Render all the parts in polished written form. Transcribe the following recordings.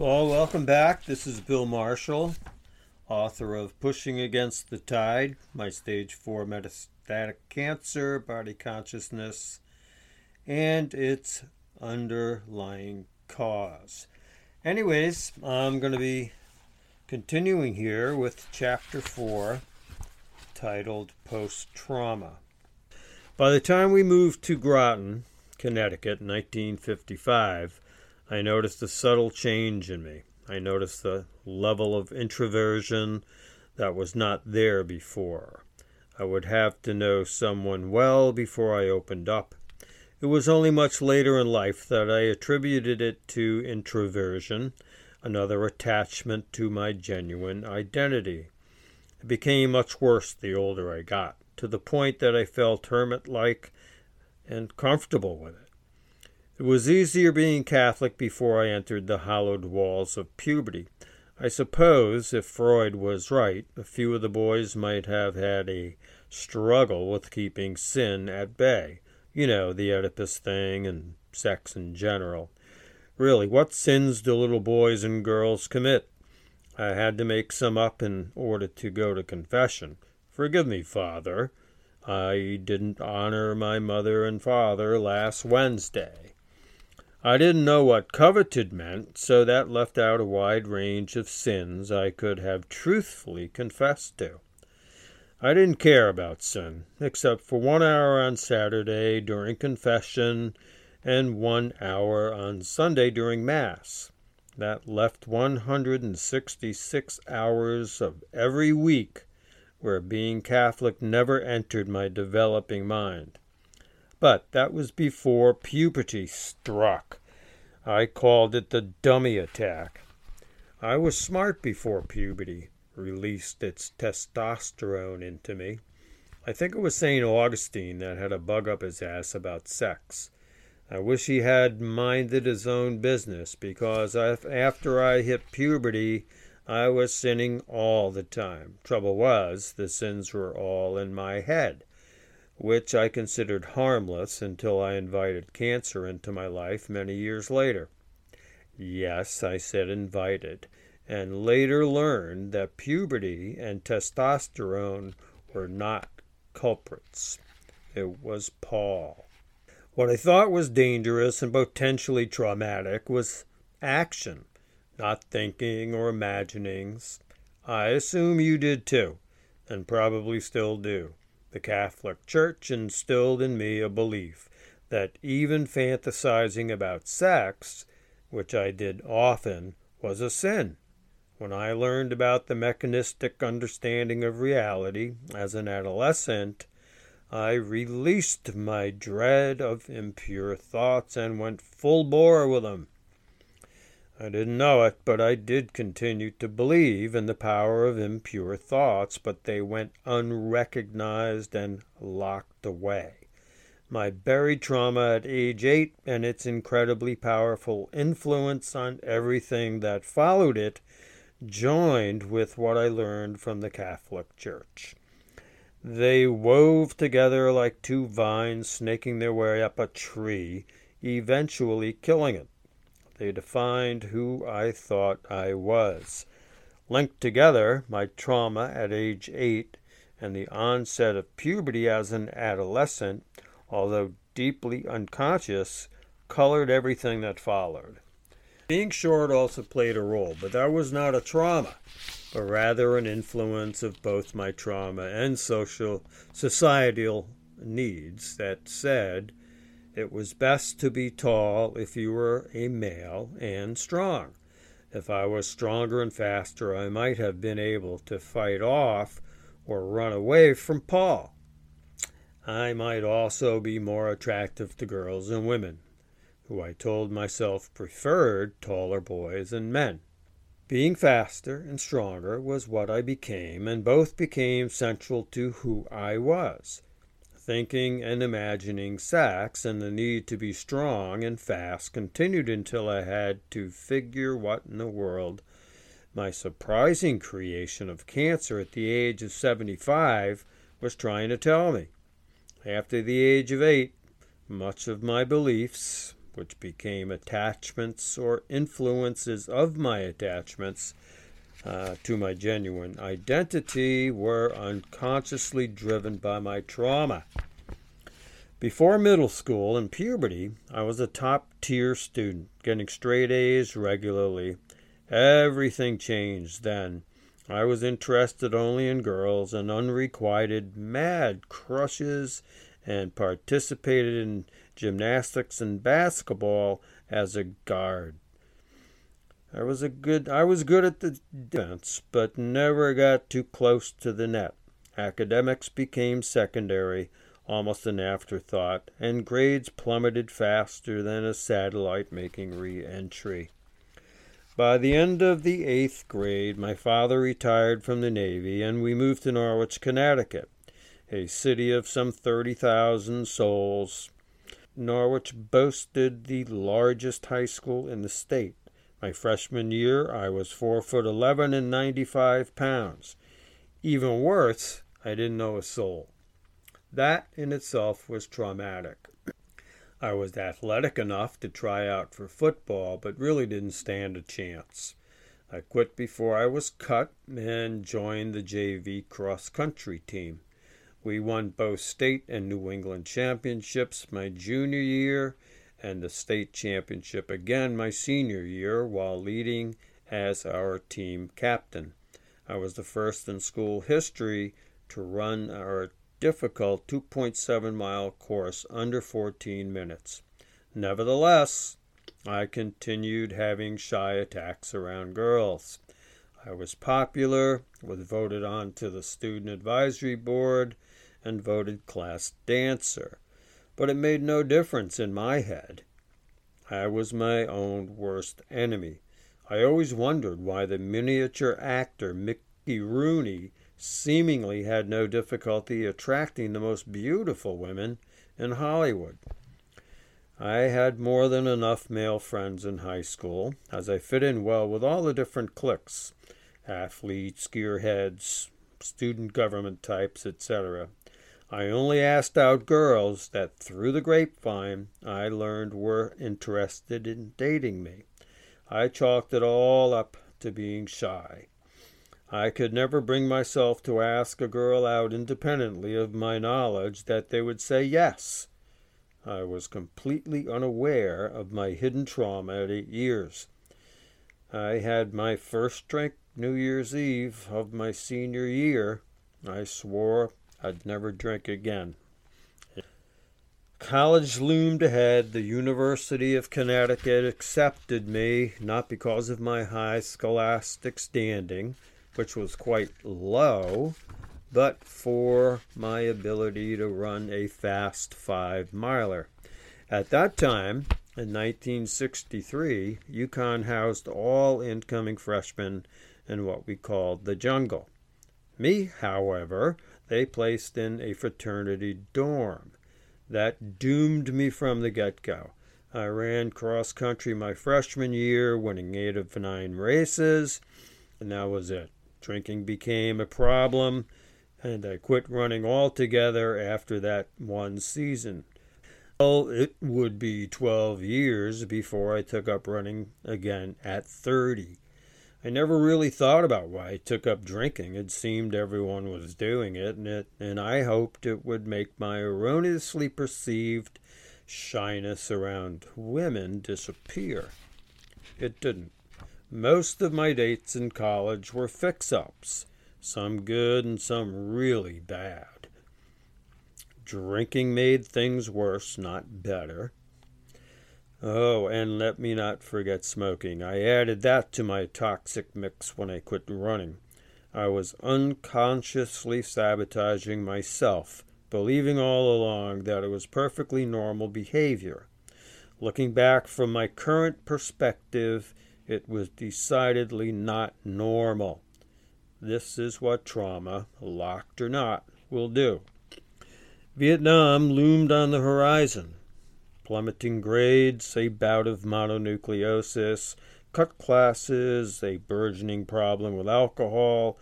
Well, welcome back. This is Bill Marshall, author of Pushing Against the Tide, My Stage 4 Metastatic Cancer, Body Consciousness, and Its Underlying Cause. Anyways, I'm going to be continuing here with Chapter 4, titled Post-Trauma. By the time we moved to Groton, Connecticut, in 1955, I noticed a subtle change in me. I noticed a level of introversion that was not there before. I would have to know someone well before I opened up. It was only much later in life that I attributed it to introversion, another attachment to my genuine identity. It became much worse the older I got, to the point that I felt hermit-like and comfortable with it. It was easier being Catholic before I entered the hollowed walls of puberty. I suppose, if Freud was right, a few of the boys might have had a struggle with keeping sin at bay. You know, the Oedipus thing and sex in general. Really, what sins do little boys and girls commit? I had to make some up in order to go to confession. Forgive me, Father. I didn't honor my mother and father last Wednesday. I didn't know what coveted meant, so that left out a wide range of sins I could have truthfully confessed to. I didn't care about sin, except for 1 hour on Saturday during confession and 1 hour on Sunday during Mass. That left 166 hours of every week where being Catholic never entered my developing mind. But that was before puberty struck. I called it the dummy attack. I was smart before puberty released its testosterone into me. I think it was St. Augustine that had a bug up his ass about sex. I wish he had minded his own business, because after I hit puberty, I was sinning all the time. Trouble was, the sins were all in my head, which I considered harmless until I invited cancer into my life many years later. Yes, I said invited, and later learned that puberty and testosterone were not culprits. It was Paul. What I thought was dangerous and potentially traumatic was action, not thinking or imaginings. I assume you did too, and probably still do. The Catholic Church instilled in me a belief that even fantasizing about sex, which I did often, was a sin. When I learned about the mechanistic understanding of reality as an adolescent, I released my dread of impure thoughts and went full bore with them. I didn't know it, but I did continue to believe in the power of impure thoughts, but they went unrecognized and locked away. My buried trauma at age 8 and its incredibly powerful influence on everything that followed it joined with what I learned from the Catholic Church. They wove together like two vines snaking their way up a tree, eventually killing it. They defined who I thought I was. Linked together, my trauma at age 8 and the onset of puberty as an adolescent, although deeply unconscious, colored everything that followed. Being short also played a role, but that was not a trauma, but rather an influence of both my trauma and societal needs that said, it was best to be tall if you were a male and strong. If I was stronger and faster, I might have been able to fight off or run away from Paul. I might also be more attractive to girls and women, who I told myself preferred taller boys and men. Being faster and stronger was what I became, and both became central to who I was. Thinking and imagining sex and the need to be strong and fast continued until I had to figure what in the world my surprising creation of cancer at the age of 75 was trying to tell me. After the age of 8, much of my beliefs, which became attachments or influences of my attachments to my genuine identity, were unconsciously driven by my trauma. Before middle school and puberty, I was a top-tier student, getting straight A's regularly. Everything changed then. I was interested only in girls and unrequited mad crushes, and participated in gymnastics and basketball as a guard. I was good at the defense, but never got too close to the net. Academics became secondary, almost an afterthought, and grades plummeted faster than a satellite making re-entry. By the end of the 8th grade, my father retired from the Navy, and we moved to Norwich, Connecticut, a city of some 30,000 souls. Norwich boasted the largest high school in the state. My freshman year, I was 4'11" and 95 pounds. Even worse, I didn't know a soul. That in itself was traumatic. I was athletic enough to try out for football, but really didn't stand a chance. I quit before I was cut and joined the JV cross-country team. We won both state and New England championships my junior year and the state championship again my senior year while leading as our team captain. I was the first in school history to run our difficult 2.7-mile course under 14 minutes. Nevertheless, I continued having shy attacks around girls. I was popular, was voted on to the Student Advisory Board, and voted class dancer. But it made no difference in my head. I was my own worst enemy. I always wondered why the miniature actor Mickey Rooney seemingly had no difficulty attracting the most beautiful women in Hollywood. I had more than enough male friends in high school, as I fit in well with all the different cliques: athletes, gearheads, student government types, etc. I only asked out girls that, through the grapevine, I learned were interested in dating me. I chalked it all up to being shy. I could never bring myself to ask a girl out independently of my knowledge that they would say yes. I was completely unaware of my hidden trauma at 8 years. I had my first drink New Year's Eve of my senior year. I swore I'd never drink again. College loomed ahead. The University of Connecticut accepted me, not because of my high scholastic standing, which was quite low, but for my ability to run a fast 5-miler. At that time, in 1963, UConn housed all incoming freshmen in what we called the jungle. Me, however, they placed in a fraternity dorm. That doomed me from the get-go. I ran cross-country my freshman year, winning 8 of 9 races, and that was it. Drinking became a problem, and I quit running altogether after that one season. Well, it would be 12 years before I took up running again at 30. I never really thought about why I took up drinking. It seemed everyone was doing it, and I hoped it would make my erroneously perceived shyness around women disappear. It didn't. Most of my dates in college were fix-ups, some good and some really bad. Drinking made things worse, not better. Oh, and let me not forget smoking. I added that to my toxic mix when I quit running. I was unconsciously sabotaging myself, believing all along that it was perfectly normal behavior. Looking back from my current perspective, it was decidedly not normal. This is what trauma, locked or not, will do. Vietnam loomed on the horizon. Plummeting grades, a bout of mononucleosis, cut classes, a burgeoning problem with alcohol,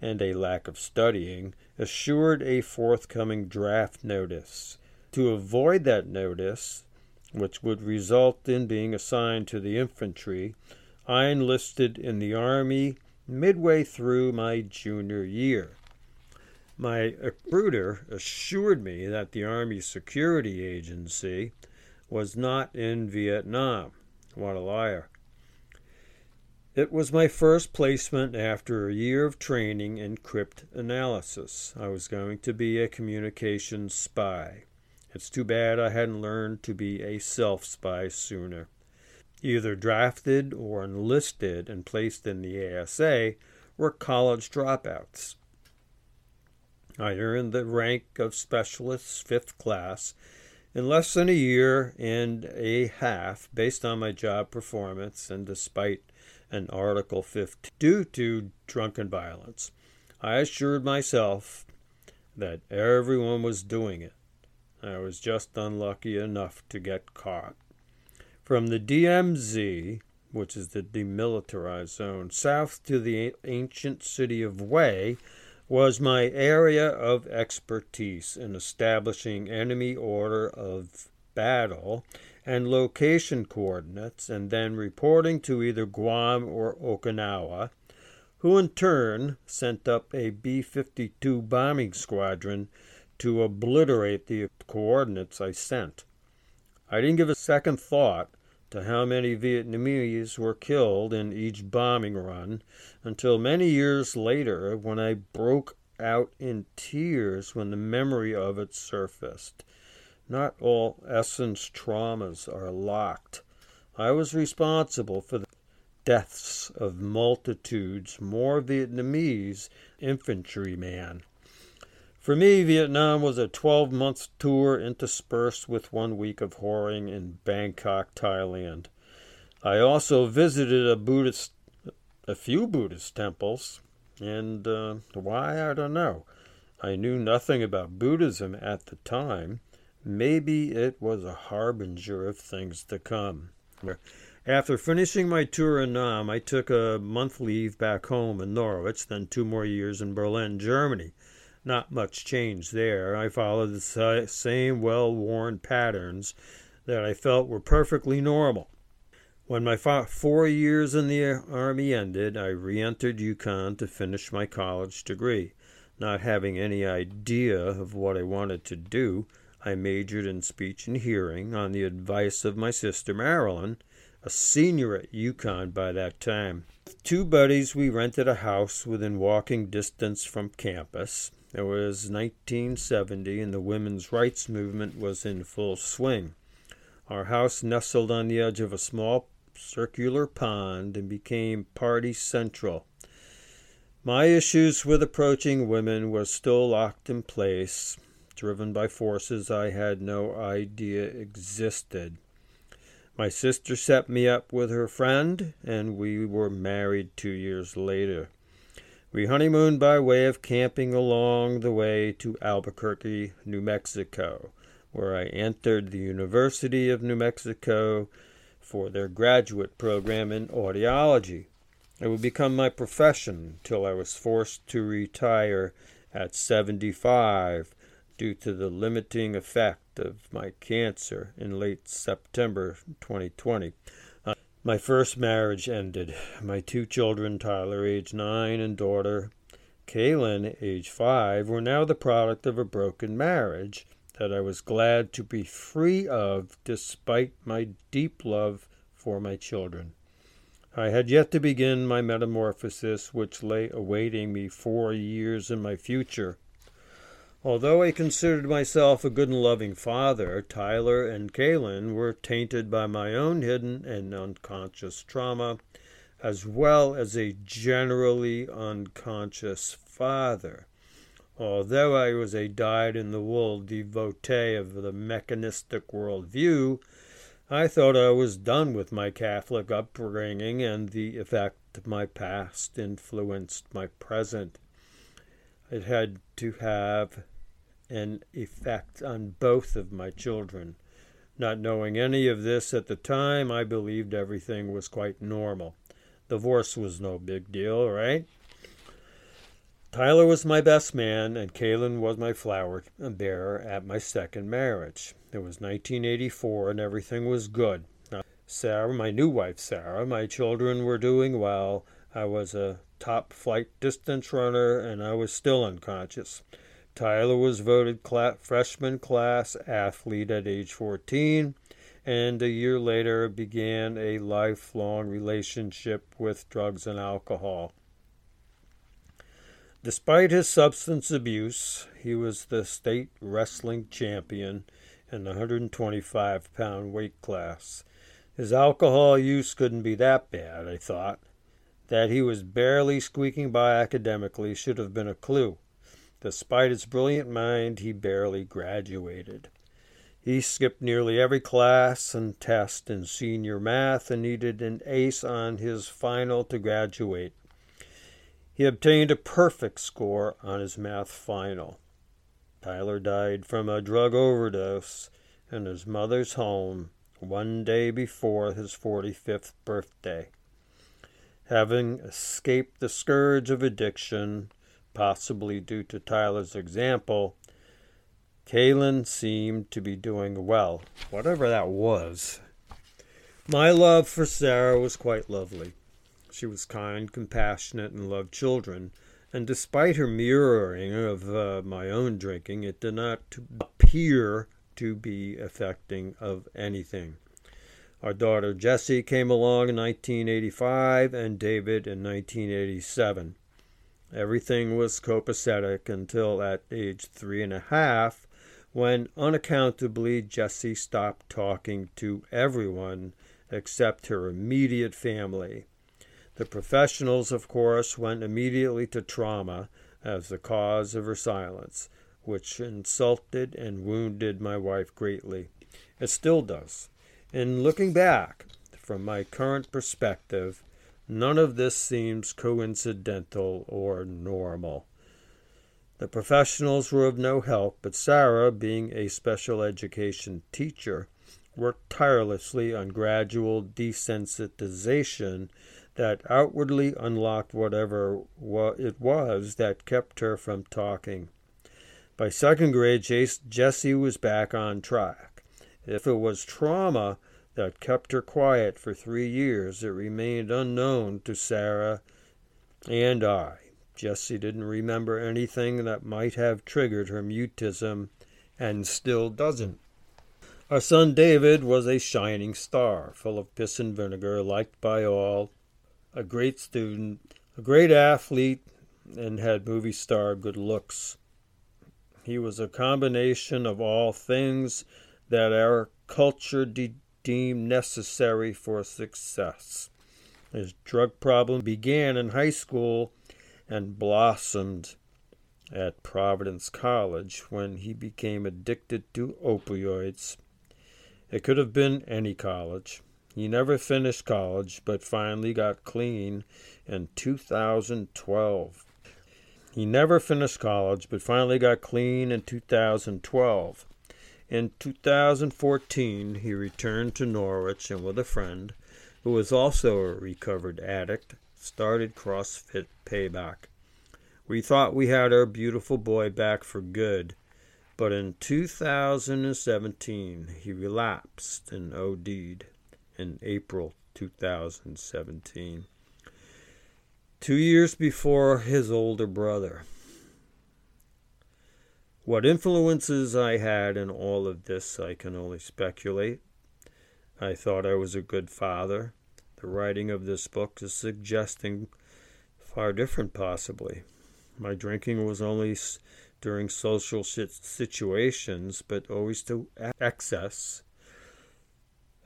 and a lack of studying assured a forthcoming draft notice. To avoid that notice, which would result in being assigned to the infantry, I enlisted in the Army midway through my junior year. My recruiter assured me that the Army Security Agency was not in Vietnam. What a liar. It was my first placement after a year of training in cryptanalysis. I was going to be a communications spy. It's too bad I hadn't learned to be a self-spy sooner. Either drafted or enlisted and placed in the ASA were college dropouts. I earned the rank of specialist 5th class in less than a year and a half based on my job performance and despite an Article 52 due to drunken violence. I assured myself that everyone was doing it. I was just unlucky enough to get caught. From the DMZ, which is the demilitarized zone, south to the ancient city of Wei, was my area of expertise in establishing enemy order of battle and location coordinates and then reporting to either Guam or Okinawa, who in turn sent up a B-52 bombing squadron to obliterate the coordinates I sent. I didn't give a second thought to how many Vietnamese were killed in each bombing run until many years later when I broke out in tears when the memory of it surfaced. Not all essence traumas are locked. I was responsible for the deaths of multitudes, more Vietnamese infantrymen. For me, Vietnam was a 12-month tour interspersed with 1 week of whoring in Bangkok, Thailand. I also visited a few Buddhist temples, and why, I don't know. I knew nothing about Buddhism at the time. Maybe it was a harbinger of things to come. After finishing my tour in Nam, I took a month leave back home in Norwich, then 2 more years in Berlin, Germany. Not much change there. I followed the same well-worn patterns that I felt were perfectly normal. When my 4 years in the Army ended, I re-entered UConn to finish my college degree. Not having any idea of what I wanted to do, I majored in speech and hearing on the advice of my sister Marilyn, a senior at UConn by that time. With 2 buddies, we rented a house within walking distance from campus. It was 1970, and the women's rights movement was in full swing. Our house nestled on the edge of a small circular pond and became party central. My issues with approaching women were still locked in place, driven by forces I had no idea existed. My sister set me up with her friend, and we were married 2 years later. We honeymooned by way of camping along the way to Albuquerque, New Mexico, where I entered the University of New Mexico for their graduate program in audiology. It would become my profession till I was forced to retire at 75 due to the limiting effect of my cancer in late September 2020. My first marriage ended. My 2 children, Tyler, age 9, and daughter, Kaylin, age 5, were now the product of a broken marriage that I was glad to be free of despite my deep love for my children. I had yet to begin my metamorphosis, which lay awaiting me 4 years in my future. Although I considered myself a good and loving father, Tyler and Kaylin were tainted by my own hidden and unconscious trauma, as well as a generally unconscious father. Although I was a dyed-in-the-wool devotee of the mechanistic worldview, I thought I was done with my Catholic upbringing and the effect my past influenced my present. It had to have an effect on both of my children. Not knowing any of this at the time, I believed everything was quite normal. Divorce was no big deal, right? Tyler was my best man, and Kaylin was my flower bearer at my second marriage. It was 1984, and everything was good. Sarah, my new wife, Sarah, my children were doing well. I was a top-flight distance runner, and I was still unconscious. Tyler was voted freshman class athlete at age 14, and a year later began a lifelong relationship with drugs and alcohol. Despite his substance abuse, he was the state wrestling champion in the 125-pound weight class. His alcohol use couldn't be that bad, I thought. That he was barely squeaking by academically should have been a clue. Despite his brilliant mind, he barely graduated. He skipped nearly every class and test in senior math and needed an ace on his final to graduate. He obtained a perfect score on his math final. Tyler died from a drug overdose in his mother's home one day before his 45th birthday. Having escaped the scourge of addiction, possibly due to Tyler's example, Kaylin seemed to be doing well, whatever that was. My love for Sarah was quite lovely. She was kind, compassionate, and loved children, and despite her mirroring of my own drinking, it did not appear to be affecting of anything. Our daughter Jessie came along in 1985 and David in 1987. Everything was copacetic until at age 3.5, when unaccountably Jessie stopped talking to everyone except her immediate family. The professionals, of course, went immediately to trauma as the cause of her silence, which insulted and wounded my wife greatly. It still does. And looking back, from my current perspective, none of this seems coincidental or normal. The professionals were of no help, but Sarah, being a special education teacher, worked tirelessly on gradual desensitization that outwardly unlocked whatever it was that kept her from talking. By second grade, Jessie was back on track. If it was trauma that kept her quiet for 3 years, it remained unknown to Sarah and I. Jessie didn't remember anything that might have triggered her mutism, and still doesn't. Our son David was a shining star, full of piss and vinegar, liked by all, a great student, a great athlete, and had movie star good looks. He was a combination of all things that our culture deemed necessary for success. His drug problem began in high school and blossomed at Providence College when he became addicted to opioids. It could have been any college. He never finished college, but finally got clean in 2012. In 2014, he returned to Norwich and with a friend, who was also a recovered addict, started CrossFit Payback. We thought we had our beautiful boy back for good, but in 2017, he relapsed and OD'd. In April 2017, 2 years before his older brother. What influences I had in all of this, I can only speculate. I thought I was a good father. The writing of this book is suggesting far different, possibly. My drinking was only during social situations, but always to excess.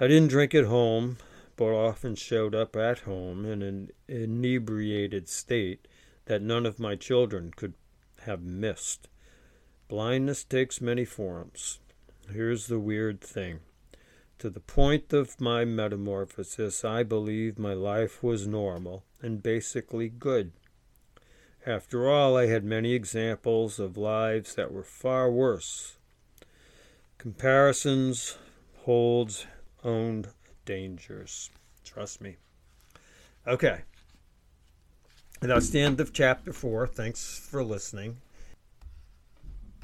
I didn't drink at home, but often showed up at home in an inebriated state that none of my children could have missed. Blindness takes many forms. Here's the weird thing. To the point of my metamorphosis, I believed my life was normal and basically good. After all, I had many examples of lives that were far worse. Comparisons holds own dangers. Trust me. Okay. And that's the end of chapter 4. Thanks for listening.